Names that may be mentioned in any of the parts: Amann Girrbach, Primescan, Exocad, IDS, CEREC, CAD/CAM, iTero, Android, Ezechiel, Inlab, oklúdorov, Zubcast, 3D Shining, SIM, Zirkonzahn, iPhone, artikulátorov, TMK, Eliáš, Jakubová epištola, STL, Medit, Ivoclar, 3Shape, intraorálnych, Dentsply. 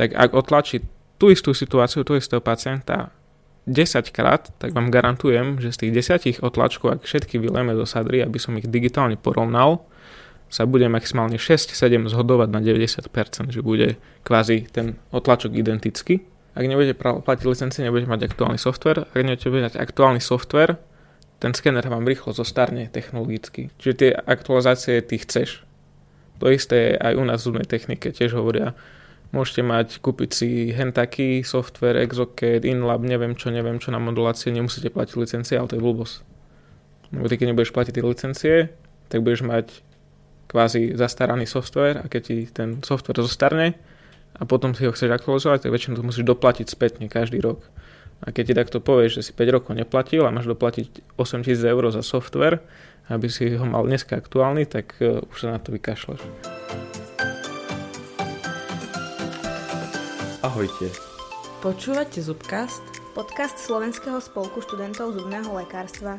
tak ak otlačí tú istú situáciu, tú istého pacienta 10 krát, tak vám garantujem, že z tých 10 otlačkov, ak všetky vylieme do sadry, aby som ich digitálne porovnal, sa bude maximálne 6-7 zhodovať na 90%, že bude kvázi ten otlačok identický. Ak nebudete platiť licencie, nebudete mať aktuálny software. Ak nebudete mať aktuálny software, ten skener vám rýchlo zostarne technologicky. Čiže tie aktualizácie ty chceš. To isté aj u nás v zubnej technike tiež hovoria, môžete mať, kúpiť si hentaký software, Exocad, Inlab, neviem čo na modulácie, nemusíte platiť licencie, ale to je blbosť. Lebo ty, keď nebudeš platiť tie licencie, tak budeš mať kvázi zastaraný software, a keď ti ten software zostarne a potom si ho chceš aktualizovať, tak väčšinou to musíš doplatiť spätne každý rok. A keď ti takto povieš, že si 5 rokov neplatil a máš doplatiť 8 000 € za software, aby si ho mal dneska aktuálny, tak už sa na to vykašľaš. Ahojte. Počúvate Zubcast? Podcast Slovenského spolku študentov zubného lekárstva.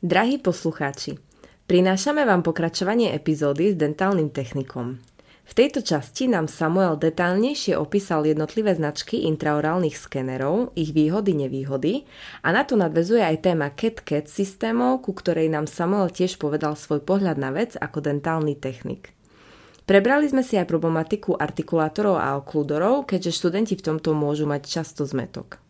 Drahí poslucháči, prinášame vám pokračovanie epizódy s dentálnym technikom. V tejto časti nám Samuel detailnejšie opísal jednotlivé značky intraorálnych skenerov, ich výhody, nevýhody, a na to nadväzuje aj téma CAD-CAT systémov, ku ktorej nám Samuel tiež povedal svoj pohľad na vec ako dentálny technik. Prebrali sme si aj problematiku artikulátorov a okludorov, keďže študenti v tomto môžu mať často zmätok.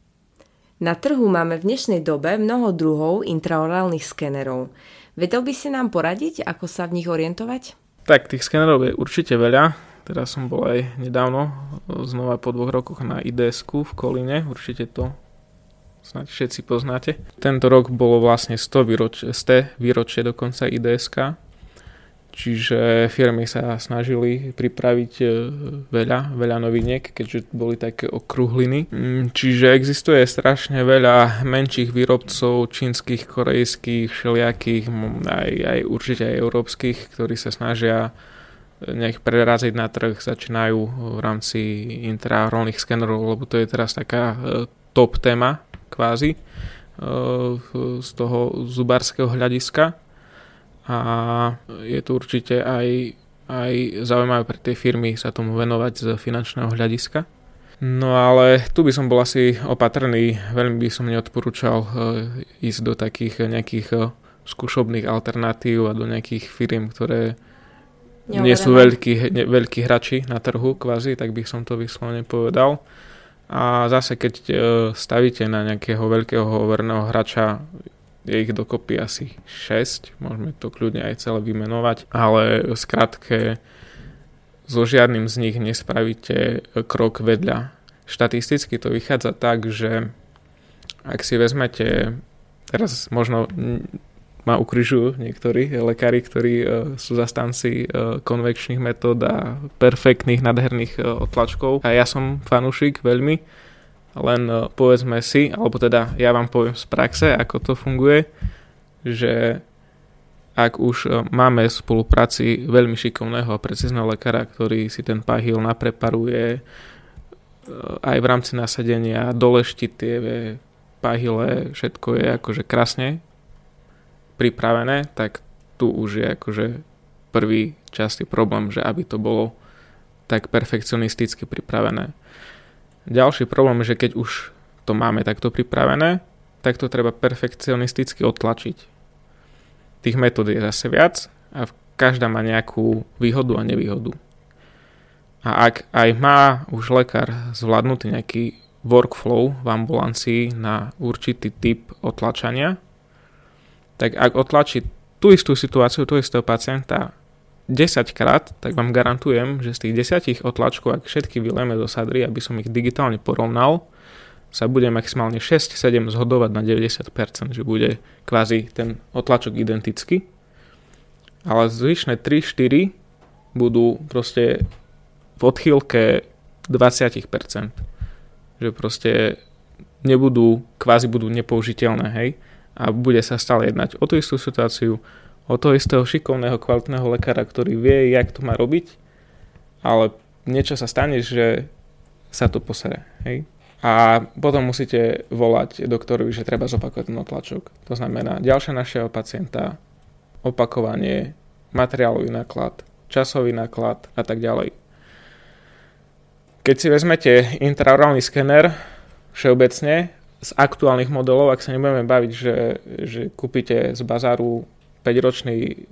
Na trhu máme v dnešnej dobe mnoho druhov intraorálnych skenerov. Vedel by si nám poradiť, ako sa v nich orientovať? Tak, tých skenerov je určite veľa. Teraz som bol aj nedávno, znova po 2 rokoch na IDS-ku v Kolíne. Určite to snáď všetci poznáte. Tento rok bolo vlastne 100 výročie dokonca IDS-ka. Čiže firmy sa snažili pripraviť veľa noviniek, keďže boli také okrúhliny. Čiže existuje strašne veľa menších výrobcov, čínskych, korejských, všelijakých, aj určite aj európskych, ktorí sa snažia nech preraziť na trh, začínajú v rámci intraorálnych skenerov, lebo to je teraz taká top téma kvázi z toho zubárskeho hľadiska. A je to určite aj zaujímavé pre tie firmy sa tomu venovať z finančného hľadiska. No ale tu by som bol asi opatrný, veľmi by som neodporúčal ísť do takých nejakých skúšobných alternatív a do nejakých firm, ktoré nie sú veľkí hráči na trhu kvázi, tak by som to vyslovne povedal. A zase keď stavíte na nejakého veľkého overného hráča, je ich dokopy asi 6, môžeme to kľudne aj celé vymenovať, ale skrátke so žiadnym z nich nespravíte krok vedľa. Štatisticky to vychádza tak, že ak si vezmete, teraz možno ma ukrižujú niektorí lekári, ktorí sú zastanci konvekčných metód a perfektných nadherných otlačkov, a ja som fanúšik veľmi. Len povedzme si, alebo teda ja vám poviem z praxe, ako to funguje, že ak už máme v spolupráci veľmi šikovného a precízneho lekára, ktorý si ten pahýl napreparuje aj v rámci nasadenia, dolešti tie pahyle, všetko je akože krásne pripravené, tak tu už je akože prvý častý problém, že aby to bolo tak perfekcionisticky pripravené. Ďalší problém je, že keď už to máme takto pripravené, tak to treba perfekcionisticky odtlačiť. Tých metód je zase viac a každá má nejakú výhodu a nevýhodu. A ak aj má už lekár zvládnutý nejaký workflow v ambulancii na určitý typ otlačania, tak ak otlačí tú istú situáciu, tú istého pacienta 10 krát, tak vám garantujem, že z tých 10 otlačkov, ak všetky vylieme do sadry, aby som ich digitálne porovnal, sa bude maximálne 6-7 zhodovať na 90%, že bude kvázi ten otlačok identický. Ale zvyšné 3-4 budú proste v odchýlke 20%. Že proste nebudú, kvázi budú nepoužiteľné, hej? A bude sa stále jednať o tú istú situáciu, od toho istého šikovného, kvalitného lekára, ktorý vie, jak to má robiť, ale niečo sa stane, že sa to posere. Hej? A A potom musíte volať doktorovi, že treba zopakovať ten otlačok. To znamená ďalšia návšteva pacienta, opakovanie, materiálový náklad, časový náklad a tak ďalej. Keď si vezmete intraorálny skener všeobecne z aktuálnych modelov, ak sa nebudeme baviť, že kúpite z bazáru 5-ročný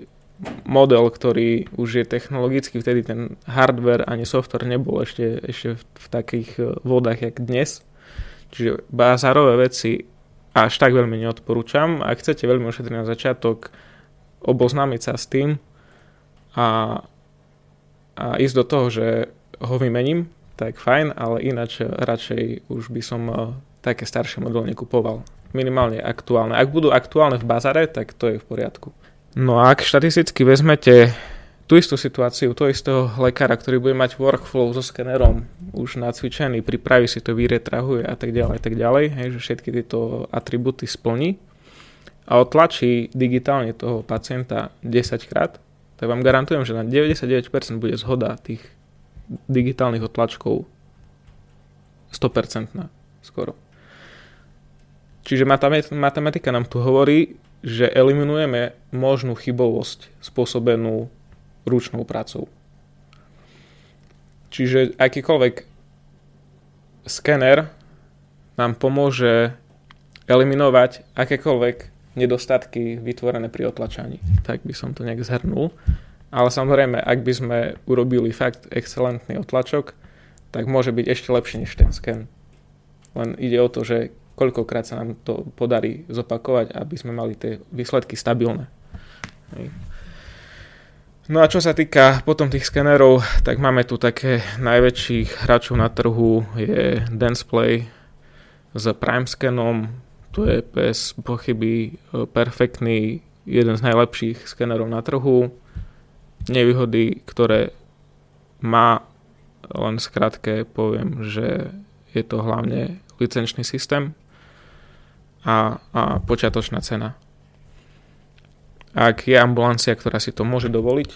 model, ktorý už je technologicky, vtedy ten hardware ani software nebol ešte v takých vodách, jak dnes. Čiže bazárové veci až tak veľmi neodporúčam. Ak chcete veľmi ošetriť na začiatok, oboznámiť sa s tým a ísť do toho, že ho vymením, tak fajn, ale ináč radšej už by som také staršie modely nekupoval. Minimálne aktuálne. Ak budú aktuálne v bazare, tak to je v poriadku. No a ak štatisticky vezmete tú istú situáciu, toho istého lekára, ktorý bude mať workflow so skenerom už nacvičený, pripraví si to, vyretrahuje a tak ďalej, hej, že všetky tieto atributy splní a otlačí digitálne toho pacienta 10 krát, tak vám garantujem, že na 99% bude zhoda tých digitálnych otlačkov 100% skoro. Čiže matematika nám tu hovorí, že eliminujeme možnú chybovosť spôsobenú ručnou prácou. Čiže akýkoľvek skener nám pomôže eliminovať akékoľvek nedostatky vytvorené pri otlačaní. Tak by som to nejak zhrnul. Ale samozrejme, ak by sme urobili fakt excelentný otlačok, tak môže byť ešte lepšie než ten sken. Len ide o to, že koľkokrát sa nám to podarí zopakovať, aby sme mali tie výsledky stabilné. No a čo sa týka potom tých skenerov, tak máme tu také najväčších hráčov na trhu, je Dentsply s Primescanom, to je bez pochyby perfektný, jeden z najlepších skenerov na trhu. Nevýhody, ktoré má, len skrátke poviem, že je to hlavne licenčný systém a počiatočná cena. Ak je ambulancia, ktorá si to môže dovoliť,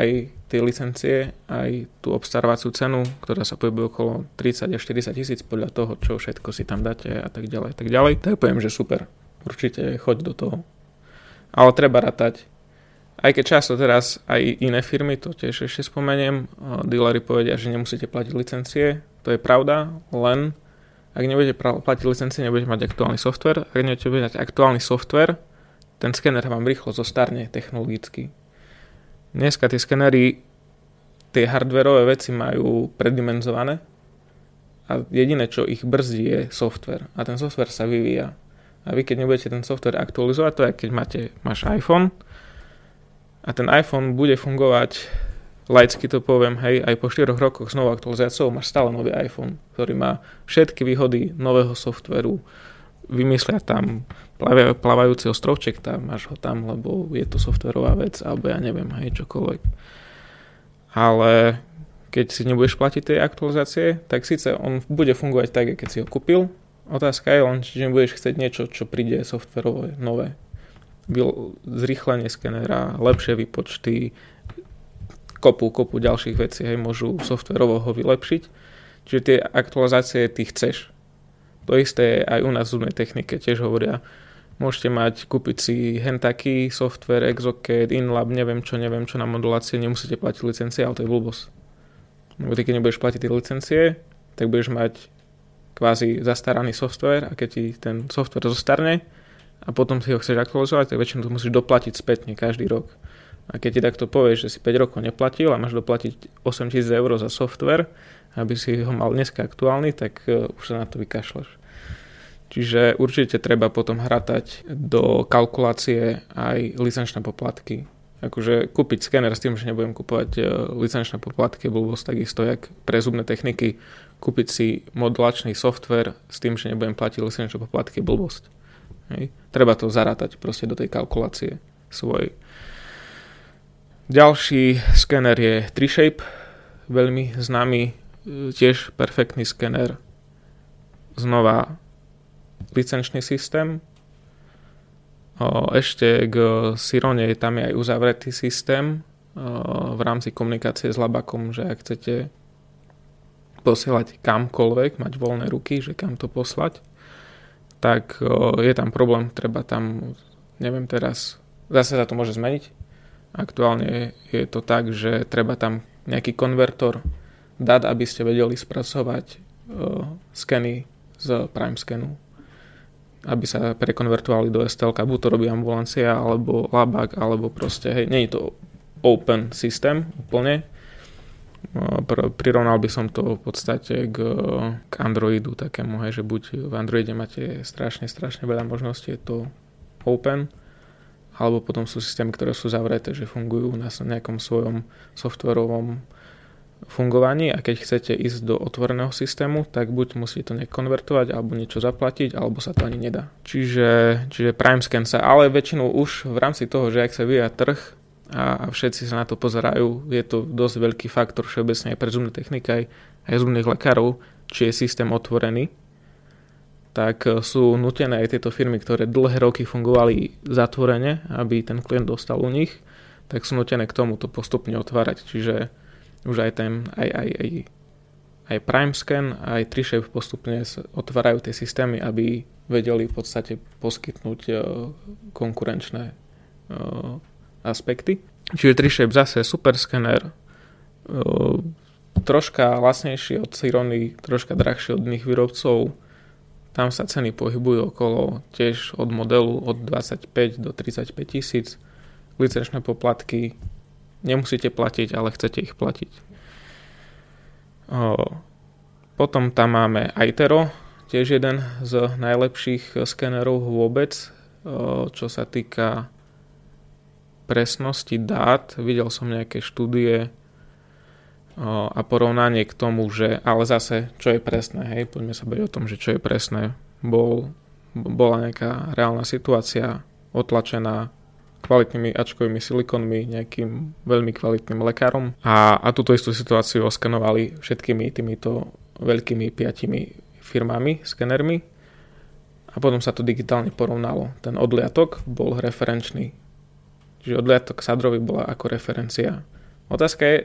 aj tie licencie, aj tú obstarávaciu cenu, ktorá sa pohybuje okolo 30 až 40 tisíc podľa toho, čo všetko si tam dáte a tak ďalej, tak poviem, že super, určite choď do toho. Ale treba rátať, aj keď často teraz aj iné firmy, to tiež ešte spomeniem, dealeri povedia, že nemusíte platiť licencie, to je pravda, len ak nebudete platiť licencie, nebudete mať aktuálny software, ak nebudete mať aktuálny software, ten skener vám rýchlo zostarne technologicky. Dneska tie skenery, tie hardwareové veci majú predimenzované a jediné, čo ich brzdí, je software a ten software sa vyvíja. A vy keď nebudete ten software aktualizovať, to je keď máš iPhone, a ten iPhone bude fungovať, laicky to poviem, hej, aj po 4 rokoch s novou aktualizáciou máš stále nový iPhone, ktorý má všetky výhody nového softveru. Vymyslia tam plavajúci ostrovček, tam máš ho tam, lebo je to softverová vec, alebo ja neviem, hej, čokoľvek. Ale keď si nebudeš platiť tie aktualizácie, tak síce on bude fungovať tak, keď si ho kúpil. Otázka je len, či nebudeš chcieť niečo, čo príde softverové, nové. Zrýchlenie skenera, lepšie výpočty, kopu ďalších vecí, hej, môžu softverovo ho vylepšiť. Čiže tie aktualizácie ty chceš. To isté je aj u nás v zubnej technike, tiež hovoria, môžete mať, kúpiť si hentaký software, Exocad, Inlab, neviem čo na modulácie, nemusíte platiť licencie, ale to je blbosť. Lebo ty, keď nebudeš platiť tie licencie, tak budeš mať kvázi zastaraný software a keď ti ten software zostarne, a potom si ho chceš aktualizovať, tak väčšinou to musíš doplatiť spätne každý rok. A keď ti takto povieš, že si 5 rokov neplatil a máš doplatiť 8 000 € za software, aby si ho mal dneska aktuálny, tak už sa na to vykašľaš. Čiže určite treba potom hrátať do kalkulácie aj licenčné poplatky. Akože kúpiť skener s tým, že nebudem kupovať licenčné poplatky, blbosť takisto, jak pre zubné techniky. Kúpiť si modulačný software s tým, že nebudem platiť licenčné poplatky, blbosť. Hej. Treba to zarátať proste do tej kalkulácie svojej. Ďalší skener je 3Shape, veľmi známy, tiež perfektný skener. Znova licenčný systém. Ešte k Sirone tam je aj uzavretý systém v rámci komunikácie s labakom, že ak chcete posielať kamkoľvek, mať voľné ruky, že kam to poslať, tak je tam problém, treba tam, neviem teraz, zase sa to môže zmeniť. Aktuálne je to tak, že treba tam nejaký konvertor dať, aby ste vedeli spracovať skeny z Primescanu, aby sa prekonvertovali do STL-ka, buď to robí ambulancia, alebo labák, alebo proste, hej, nie je to open systém úplne. Prirovnal by som to v podstate k Androidu takému, hej, že buď v Androide máte strašne veľa možností, je to open, alebo potom sú systémy, ktoré sú zavreté, že fungujú na nejakom svojom softverovom fungovaní, a keď chcete ísť do otvoreného systému, tak buď musíte to nekonvertovať, alebo niečo zaplatiť, alebo sa to ani nedá. Čiže Primescan sa, ale väčšinou už v rámci toho, že ak sa vyvíja trh a všetci sa na to pozerajú, je to dosť veľký faktor všeobecne aj pre zubnú techniku, aj zubných lekárov, či je systém otvorený, tak sú nutené aj tieto firmy, ktoré dlhé roky fungovali zatvorene, aby ten klient dostal u nich, tak sú nutené k tomu to postupne otvárať, čiže už aj ten, aj Primescan, aj 3Shape postupne otvárajú tie systémy, aby vedeli v podstate poskytnúť konkurenčné aspekty. Čiže 3Shape zase super skener, troška lacnejší od Cirony, troška drahší od iných výrobcov. Tam sa ceny pohybujú okolo tiež od modelu od 25 do 35 tisíc. Licenčné poplatky nemusíte platiť, ale chcete ich platiť. Potom tam máme iTero, tiež jeden z najlepších skenerov vôbec, čo sa týka presnosti dát. Videl som nejaké štúdie a porovnanie k tomu, že, ale zase, čo je presné, hej, poďme sa baviť o tom, že čo je presné. Bola nejaká reálna situácia otlačená kvalitnými ačkovými silikónmi, nejakým veľmi kvalitným lekárom. A túto istú situáciu oskenovali všetkými týmito veľkými 5 firmami, skenermi. A potom sa to digitálne porovnalo. Ten odliatok bol referenčný. Čiže odliatok sadrový bola ako referencia. Otázka je,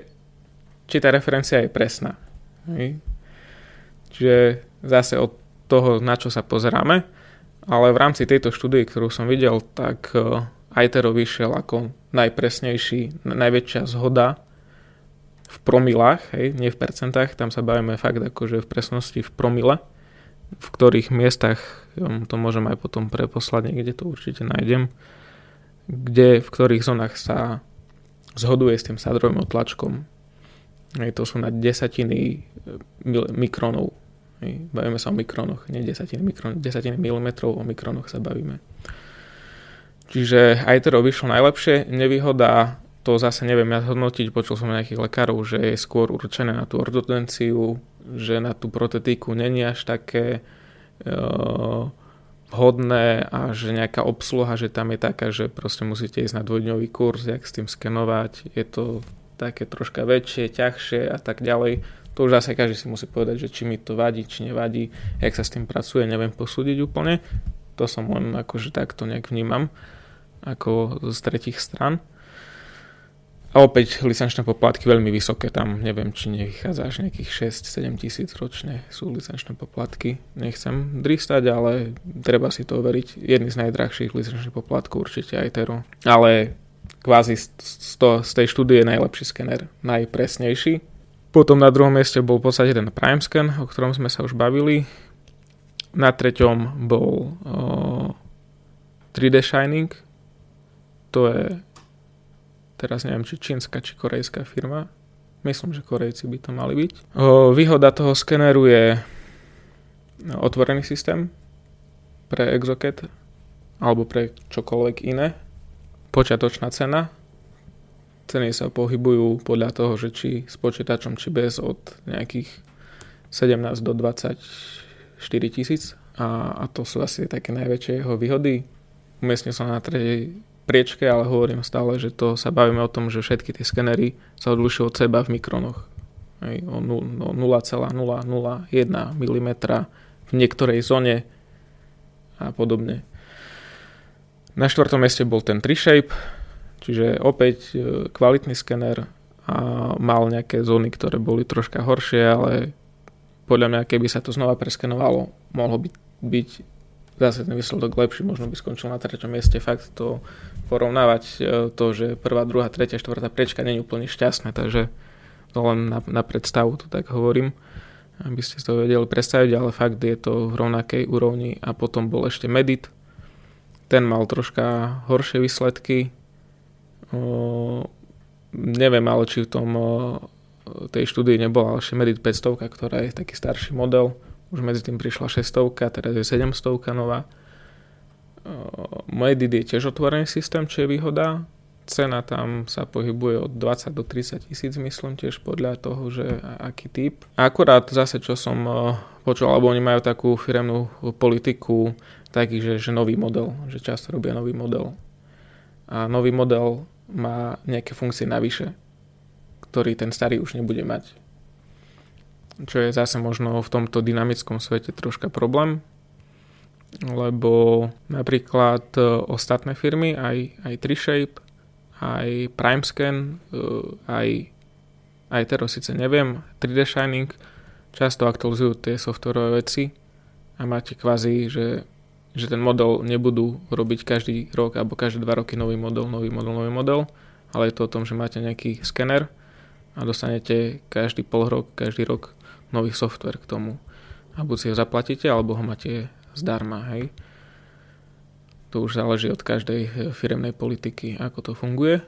či tá referencia je presná. Čiže zase od toho, na čo sa pozeráme. Ale v rámci tejto štúdie, ktorú som videl, tak iTero vyšiel ako najpresnejší, najväčšia zhoda v promilách, hej, nie v percentách, tam sa bavíme fakt akože v presnosti v promile, v ktorých miestach, ja to môžem aj potom preposlať, niekde to určite nájdem, v ktorých zónach sa zhoduje s tým sadrovým otlačkom. Hej, to sú na desatiny mikronov. Hej, bavíme sa o mikronoch, nie desatiny milimetrov, o mikronoch sa bavíme. Čiže iTero vyšlo najlepšie, nevýhoda, to zase neviem ja zhodnotiť, počul som nejakých lekárov, že je skôr určené na tú ortodonciu, že na tú protetiku není až také vhodné a že nejaká obsluha, že tam je taká, že proste musíte ísť na 2-dňový kurz, jak s tým skenovať, je to také troška väčšie, ťažšie a tak ďalej. To už zase každý si musí povedať, že či mi to vadí, či nevadí, jak sa s tým pracuje, neviem posúdiť úplne, to som len akože takto nejak vnímam ako z tretích stran. A opäť licenčné poplatky veľmi vysoké, tam neviem, či nevychádza až nejakých 6-7 tisíc ročne sú licenčné poplatky. Nechcem dristať, ale treba si to overiť. Jedný z najdrahších licenčných poplatkov určite iTero. Ale kvázi z tej štúdie najlepší skener, najpresnejší. Potom na druhom mieste bol v podstate ten Primescan, o ktorom sme sa už bavili. Na treťom bol 3D Shining, to je, teraz neviem, či čínska, či korejská firma. Myslím, že Korejci by to mali byť. Výhoda toho skeneru je otvorený systém pre Exocad alebo pre čokoľvek iné. Počiatočná cena. Ceny sa pohybujú podľa toho, že či s počítačom, či bez, od nejakých 17 do 24 tisíc a to sú asi také najväčšie jeho výhody. Umiestnil som na tretej priečke, ale hovorím stále, že to sa bavíme o tom, že všetky tie skenery sa odlišujú od seba v mikronoch. Hej, o 0,001 mm v niektorej zóne a podobne. Na štvrtom mieste bol ten 3Shape, čiže opäť kvalitný skener a mal nejaké zóny, ktoré boli troška horšie, ale podľa mňa, keby sa to znova preskenovalo, mohlo byť zase ten výsledok lepší, možno by skončil na 3. mieste. Fakt to porovnávať to, že 1., 2., 3., 4. priečka nie je úplne šťastné, takže to len na predstavu to tak hovorím, aby ste to vedeli predstaviť, ale fakt je to v rovnakej úrovni. A potom bol ešte Medit, ten mal troška horšie výsledky, neviem ale či v tom tej štúdii nebola ešte Medit 500, ktorá je taký starší model. Už medzi tým prišla 600, teraz je 700 nová. Medit je tiež otvorený systém, čo je výhoda. Cena tam sa pohybuje od 20 do 30 tisíc, myslím, tiež podľa toho, že aký typ. Akurát zase, čo som počul, alebo oni majú takú firemnú politiku, taký, že nový model, že často robia nový model. A nový model má nejaké funkcie navyše, ktorý ten starý už nebude mať. Čo je zase možno v tomto dynamickom svete troška problém, lebo napríklad ostatné firmy, aj 3Shape, aj Primescan, aj iTero síce neviem, 3D Shining, často aktualizujú tie softwarové veci a máte kvázi, že ten model nebudú robiť každý rok alebo každé 2 roky nový model, ale je to o tom, že máte nejaký skener a dostanete každý pol rok, každý rok nový software k tomu. A buď si ho zaplatíte, alebo ho máte zdarma, hej. To už záleží od každej firemnej politiky, ako to funguje.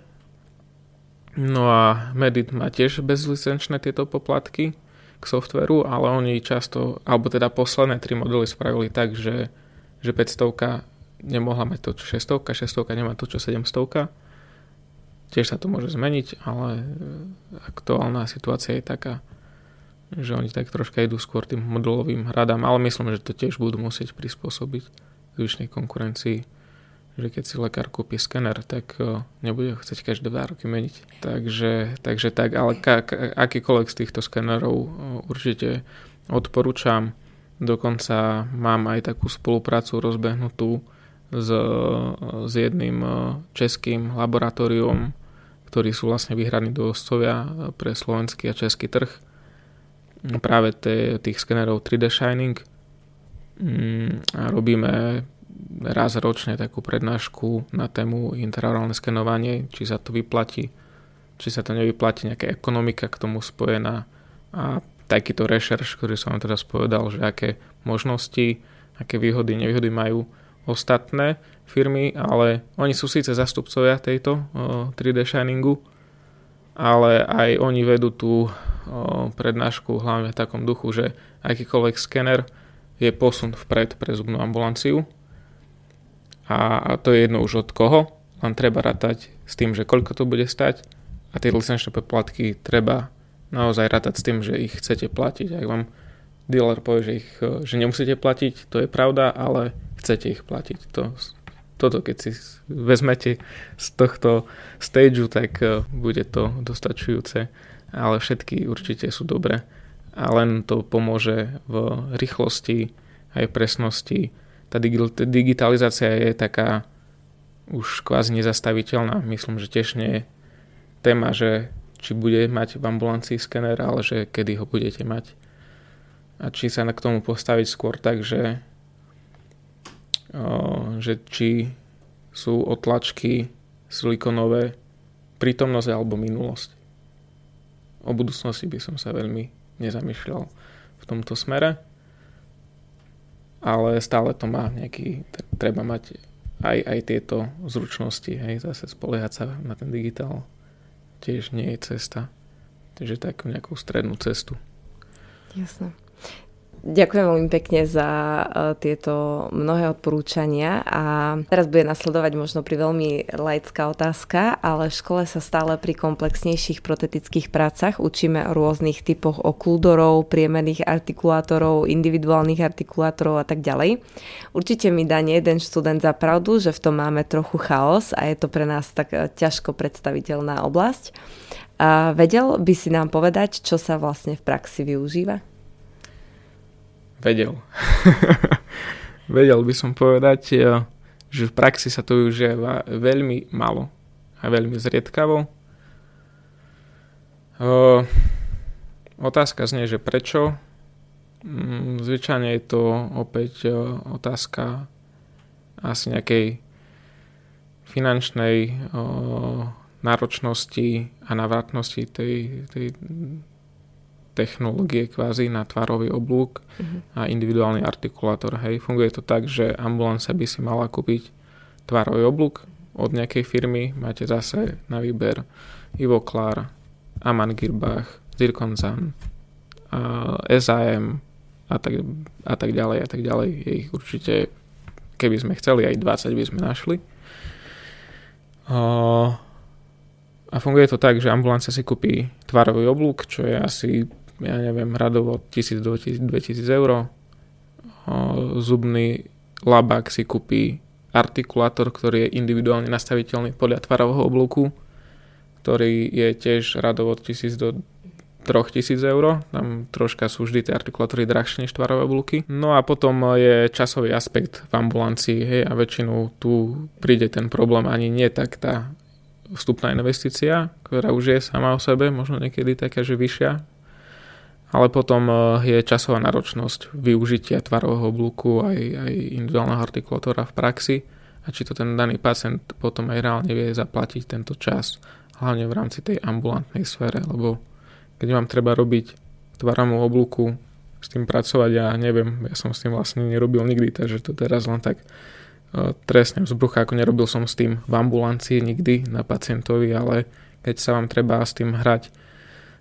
No a Medit má tiež bezlicenčné tieto poplatky k softveru, ale oni často, alebo teda posledné 3 modely spravili tak, že 500 nemohla mať to, čo 600, 600 nemá to, čo 700. Tiež sa to môže zmeniť, ale aktuálna situácia je taká, že oni tak troška idú skôr tým modelovým hradám, ale myslím, že to tiež budú musieť prispôsobiť zvyšnej konkurencii, že keď si lekár kúpi skener, tak nebude chcieť každé 2 roky meniť. Takže tak, ale akýkoľvek z týchto skenerov určite odporúčam. Dokonca mám aj takú spoluprácu rozbehnutú s jedným českým laboratóriom, ktorí sú vlastne vyhraní dovozcovia pre slovenský a český trh. Práve tých skenerov 3D Shining. A robíme raz ročne takú prednášku na tému intraorálne skenovanie, či sa to vyplatí, či sa to nevyplatí, nejaká ekonomika k tomu spojená. A takýto rešerš, ktorý som vám teraz povedal, že aké možnosti, aké výhody, nevýhody majú ostatné firmy, ale oni sú síce zastupcovia tejto 3D Shiningu, ale aj oni vedú tú prednášku hlavne v takom duchu, že akýkoľvek skener je posun vpred pre zubnú ambulanciu a to je jedno už od koho, len treba rátať s tým, že koľko to bude stať a tie licenčné poplatky treba naozaj rátať s tým, že ich chcete platiť. Ak vám dealer povie, že nemusíte platiť, to je pravda, ale chcete ich platiť. Toto keď si vezmete z tohto stageu, tak bude to dostačujúce, ale všetky určite sú dobré a len to pomôže v rýchlosti aj presnosti. Tá digitalizácia je taká už kvázi nezastaviteľná. Myslím, že tiež nie je téma, že či bude mať v ambulancii skener, ale že kedy ho budete mať. A či sa k tomu postaviť skôr tak, že či sú otlačky silikonové prítomnosť alebo minulosť. O budúcnosti by som sa veľmi nezamýšľal v tomto smere, ale stále to má nejaký, treba mať aj tieto zručnosti, hej, zase spoliehať sa na ten digitál tiež nie je cesta, takže takú nejakú strednú cestu. Jasné. Ďakujem veľmi pekne za tieto mnohé odporúčania a teraz bude nasledovať možno pri veľmi laická otázka, ale v škole sa stále pri komplexnejších protetických prácach učíme o rôznych typoch okludorov, priemerných artikulátorov, individuálnych artikulátorov a tak ďalej. Určite mi dá nie jeden študent za pravdu, že v tom máme trochu chaos a je to pre nás tak ťažko predstaviteľná oblasť. A vedel by si nám povedať, čo sa vlastne v praxi využíva? Vedel by som povedať, že v praxi sa to využíva veľmi málo a veľmi zriedkavo. Otázka znie, že prečo Zvyčajne je to opäť otázka asi nejakej finančnej náročnosti a návratnosti tej technológie kvázi na tvarový oblúk a individuálny artikulátor. Hej. Funguje to tak, že ambulancia by si mala kúpiť tvarový oblúk od nejakej firmy. Máte zase na výber Ivoclar, Amann Girrbach, Zirkonzahn, SIM a tak ďalej. Je ich určite, keby sme chceli, aj 20 by sme našli. A funguje to tak, že ambulancia si kúpi tvarový oblúk, čo je asi, ja neviem, radovo 1000–2000 €. Zubný labák si kúpi artikulátor, ktorý je individuálne nastaviteľný podľa tvarového oblúku, ktorý je tiež radovo 1000–3000 €. Tam troška sú vždy tie artikulátory drahšie než tvarové oblúky. No a potom je časový aspekt v ambulancii, hej, a väčšinou tu príde ten problém ani nie tak tá vstupná investícia, ktorá už je sama o sebe, možno niekedy taká, že vyššia, ale potom je časová náročnosť využitia tvarového oblúku aj individuálneho artikulátora v praxi a či to ten daný pacient potom aj reálne vie zaplatiť tento čas, hlavne v rámci tej ambulantnej sfére, lebo keď vám treba robiť tvarovému oblúku, s tým pracovať, ja neviem, ja som s tým vlastne nerobil nikdy, takže to teraz len tak trestnem z brucha, ako nerobil som s tým v ambulancii nikdy na pacientovi, ale keď sa vám treba s tým hrať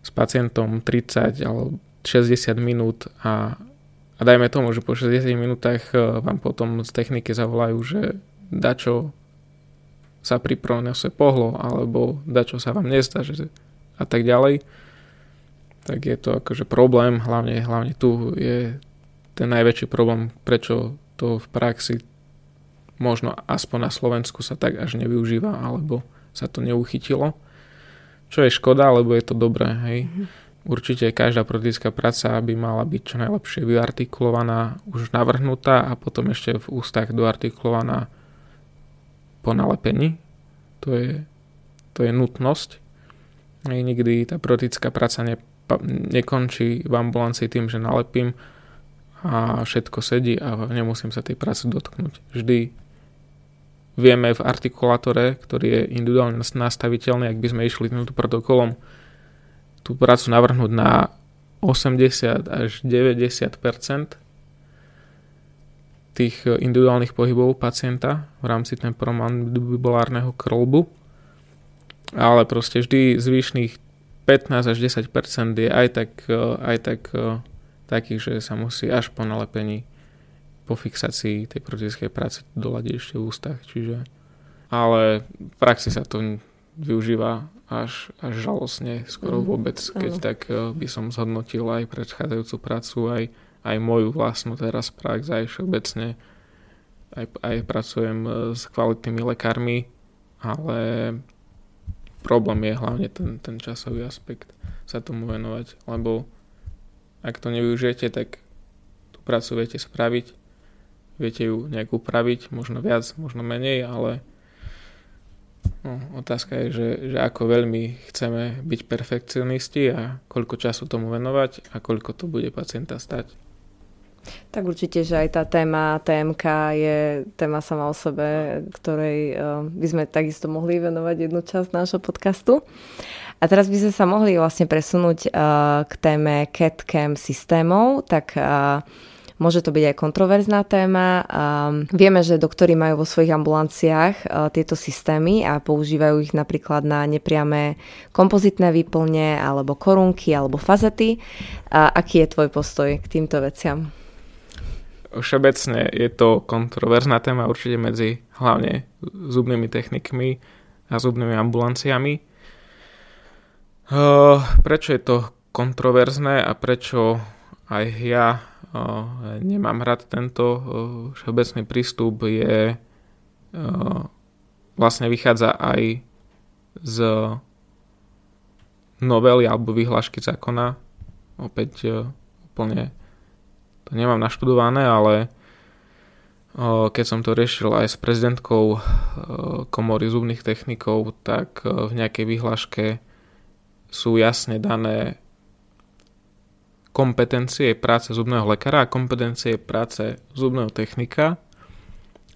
s pacientom 30 alebo 60 minút a dajme tomu, že po 60 minútach vám potom z techniky zavolajú, že dačo sa pri pronose pohlo, alebo dačo sa vám nezdá, že a tak ďalej, tak je to akože problém, hlavne tu je ten najväčší problém, prečo to v praxi možno aspoň na Slovensku sa tak až nevyužíva, alebo sa to neuchytilo. Čo je škoda, lebo je to dobré, hej. Určite každá protetická práca by mala byť čo najlepšie vyartikulovaná, už navrhnutá a potom ešte v ústach doartikulovaná po nalepení. To je nutnosť. I nikdy tá protetická práca nekončí v ambulancii tým, že nalepím a všetko sedí a nemusím sa tej práce dotknúť. Vždy vieme v artikulátore, ktorý je individuálne nastaviteľný, ak by sme išli týmto protokolom, tú prácu navrhnúť na 80–90% tých individuálnych pohybov pacienta v rámci temporomandibulárneho krĺbu, ale proste vždy zvyšných 15–10% je aj tak takých, že sa musí až po nalepení, po fixácii tej protetickej práce doladiť ešte v ústach. Čiže, ale v praxi sa to využíva až žalostne, skoro vôbec. Keď tak by som zhodnotil aj predchádzajúcu prácu, aj moju vlastnú teraz prax, aj všeobecne. Aj pracujem s kvalitnými lekármi, ale problém je hlavne ten časový aspekt sa tomu venovať, lebo ak to nevyužijete, tak tú prácu viete spraviť, viete ju nejak upraviť, možno viac, možno menej, ale otázka je, že ako veľmi chceme byť perfekcionisti a koľko času tomu venovať a koľko to bude pacienta stať. Tak určite, že aj tá téma TMK je téma sama o sebe, ktorej by sme takisto mohli venovať jednu časť nášho podcastu. A teraz by sme sa mohli vlastne presunúť k téme CAD/CAM systémov, tak môže to byť aj kontroverzná téma. Vieme, že doktori majú vo svojich ambulanciách tieto systémy a používajú ich napríklad na nepriame kompozitné výplne, alebo korunky, alebo fazety. Aký je tvoj postoj k týmto veciam? Všeobecne je to kontroverzná téma určite medzi hlavne zubnými technikmi a zubnými ambulanciami. Prečo je to kontroverzné a prečo aj ja nemám rád tento všeobecný prístup, je vlastne vychádza aj z novely alebo vyhlášky zákona. Opäť úplne to nemám naštudované, ale keď som to riešil aj s prezidentkou komory zubných technikov, tak v nejakej vyhláške sú jasne dané kompetencie práce zubného lekára a kompetencie práce zubného technika.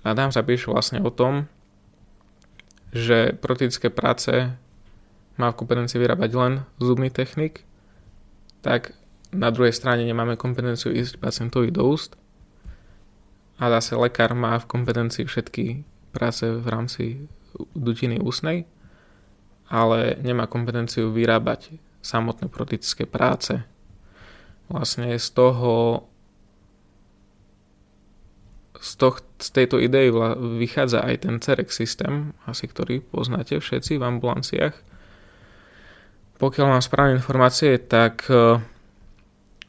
A tam sa píše vlastne o tom, že protetické práce má v kompetencii vyrábať len zubný technik, tak na druhej strane nemáme kompetenciu ísť pacientovi do úst a zase lekár má v kompetencii všetky práce v rámci dutiny ústnej, ale nemá kompetenciu vyrábať samotné protetické práce. Vlastne z tejto idei vychádza aj ten CEREC systém, asi ktorý poznáte všetci v ambulanciách. Pokiaľ mám správne informácie, tak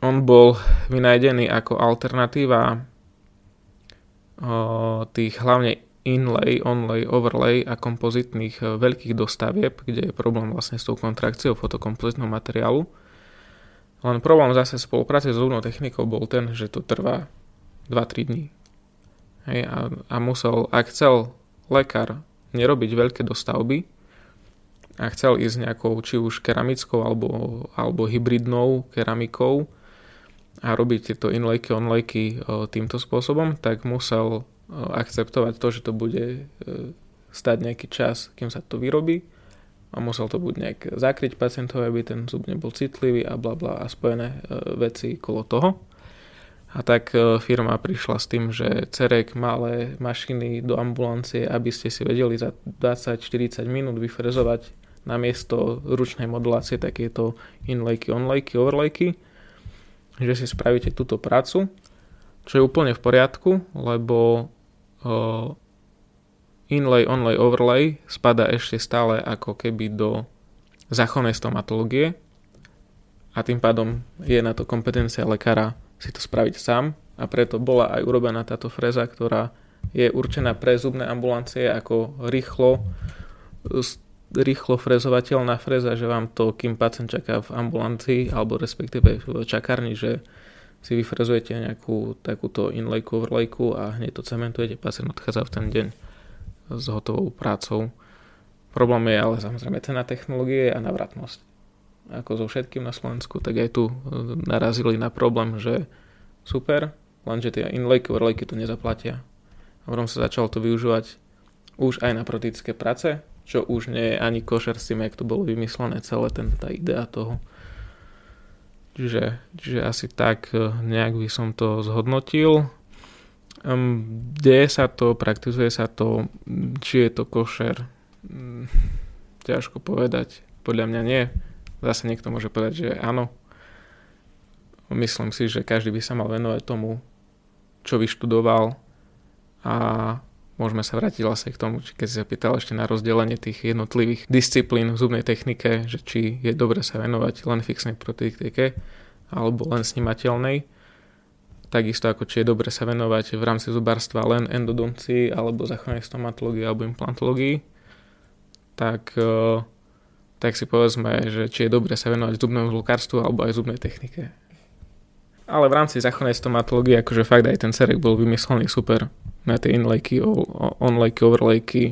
on bol vynájdený ako alternatíva tých hlavne inlay, onlay, overlay a kompozitných veľkých dostavieb, kde je problém vlastne s tou kontrakciou fotokompozitného materiálu. Len problém zase spolupráce s zubnou technikou bol ten, že to trvá 2-3 dní. Hej, a musel, ak chcel lekár nerobiť veľké dostavby a chcel ísť nejakou či už keramickou alebo hybridnou keramikou a robiť tieto inlejky, onlejky týmto spôsobom, tak musel akceptovať to, že to bude stať nejaký čas, kým sa to vyrobí, a musel to buď nejak zakryť pacientovi, aby ten zub nebol citlivý a blabla a spojené veci kolo toho. A tak firma prišla s tým, že CEREC, malé mašiny do ambulancie, aby ste si vedeli za 20-40 minút vyfrezovať namiesto ručnej modulácie takéto inlejky, onlejky, overlejky, že si spravíte túto prácu, čo je úplne v poriadku, lebo inlay, onlay, overlay spadá ešte stále ako keby do záchovnej stomatológie a tým pádom je na to kompetencia lekára si to spraviť sám, a preto bola aj urobená táto freza, ktorá je určená pre zubné ambulancie ako rýchlo frezovateľná freza, že vám to, kým pacient čaká v ambulancii alebo respektíve v čakárni, že si vyfrezujete nejakú takúto inlejku, overlejku a hneď to cementujete, pacient odchádza v ten deň s hotovou prácou. Problém je ale samozrejme cena technológie a návratnosť. Ako so všetkým na Slovensku, tak aj tu narazili na problém, že super, lenže tie inlejky, overlejky to nezaplatia. A potom sa začalo to využívať už aj na protetické práce, čo už nie je ani košer s tým, jak to bolo vymyslené, celé tá idea toho. Čiže asi tak nejak by som to zhodnotil. Deje sa to, praktizuje sa to, či je to košer, ťažko povedať, podľa mňa nie. Zase niekto môže povedať, že áno. Myslím si, že každý by sa mal venovať tomu, čo vyštudoval, a môžeme sa vrátiť vlastne k tomu, keď si zapýtal ešte na rozdelenie tých jednotlivých disciplín v zubnej technike, že či je dobre sa venovať len fixnej protetike alebo len snímateľnej. Takisto ako či je dobre sa venovať v rámci zubárstva len endodoncii alebo záchovnej stomatológii alebo implantológii. Tak si povedzme, že či je dobre sa venovať zubnému lekárstvu alebo aj zubnej technike. Ale v rámci záchovnej stomatológie, akože fakt aj ten CEREC bol vymyslený super na tie inlejky, onlejky, overlejky,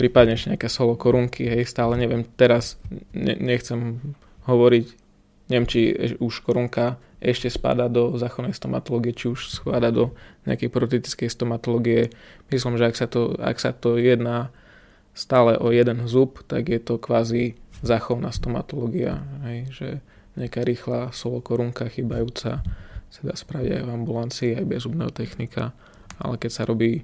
prípadne ešte nejaké solo korunky, hej, stále neviem, teraz nechcem hovoriť, neviem, či už korunka ešte spadá do záchovnej stomatológie, či už spadá do nejakej protetickej stomatológie. Myslím, že ak sa to jedná stále o jeden zub, tak je to kvázi záchovná stomatológia, hej, že nejaká rýchla solokorunka chybajúca sa dá spraviť aj v ambulancii, aj bez zubného technika, ale keď sa robí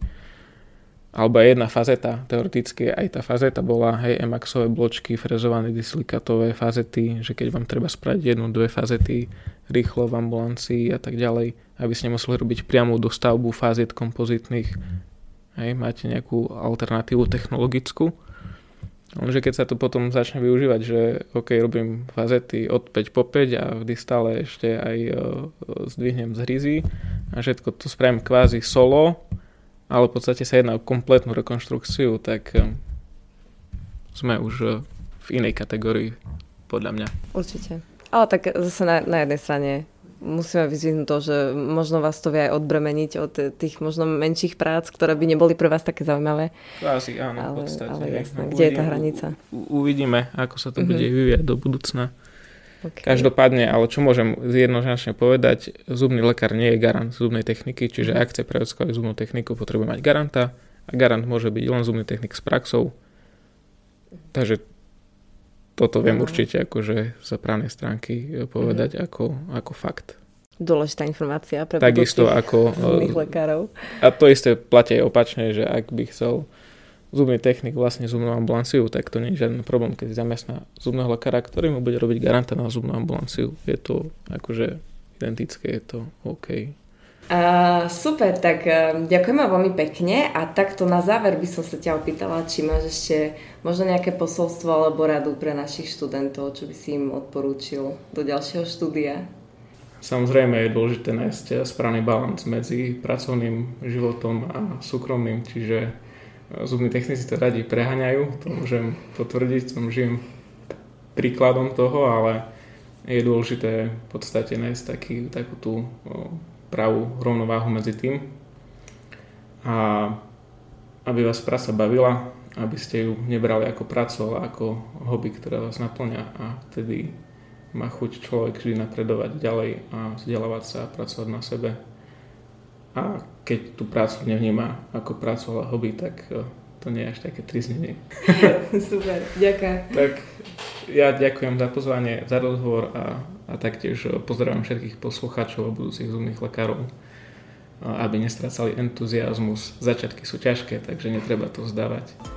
alebo jedna fazeta, teoreticky aj tá fazeta bola, hej, emaxové bločky, frezované disilikatové fazety, že keď vám treba spraviť 1-2 fazety rýchlo v ambulancii a tak ďalej, aby ste nemuseli robiť priamu dostavbu fazet kompozitných, hej, máte nejakú alternatívu technologickú. Lenže keď sa to potom začne využívať, že ok, robím fazety od 5 po 5 a vždy stále ešte aj zdvihnem z hryzy a všetko to spravím kvázi solo, ale v podstate sa jedná o kompletnú rekonštrukciu, tak sme už v inej kategórii, podľa mňa. Určite. Ale tak zase na jednej strane musíme vyzvihnúť to, že možno vás to vie aj odbremeniť od tých možno menších prác, ktoré by neboli pre vás také zaujímavé. Asi áno, ale, v podstate. Ale jasné, kde je tá hranica? Uvidíme, ako sa to bude vyvíjať do budúcna. Okay. Každopádne, ale čo môžem jednoznačne povedať, zubný lekár nie je garant zubnej techniky, čiže ak chce prevádzkovať zubnú techniku, potrebuje mať garanta a garant môže byť len zubný technik s praxou. Takže toto viem určite akože z právnej stránky povedať ako fakt. Dôležitá informácia pre takisto ako zubných lekárov. A to isté platí aj opačne, že ak by chcel zubný technik vlastne zubnú ambulanciu, tak to nie je žiadny problém, keď zamestná zubného lekára, ktorý mu bude robiť garanta na zubnú ambulanciu. Je to akože identické, je to OK. Super, tak ďakujem veľmi pekne a takto na záver by som sa ťa opýtala, či máš ešte možno nejaké posolstvo alebo radu pre našich študentov, čo by si im odporúčil do ďalšieho štúdia. Samozrejme je dôležité nájsť správny balans medzi pracovným životom a súkromným, čiže zubní technici to radi preháňajú, to môžem potvrdiť, som žijem príkladom toho, ale je dôležité v podstate nájsť takú tú pravú rovnováhu medzi tým a aby vás práca bavila, aby ste ju nebrali ako prácu, ale ako hobby, ktorá vás naplňa a vtedy má chuť človek vždy napredovať ďalej a vzdelávať sa a pracovať na sebe. A keď tú prácu nevníma ako prácu, ale hobby, tak to nie je až také triznenie. Super, ďakujem. Tak ja ďakujem za pozvanie, za rozhovor a taktiež pozdravím všetkých poslucháčov a budúcich zubných lekárov, aby nestrácali entuziasmus. Začiatky sú ťažké, takže netreba to vzdávať.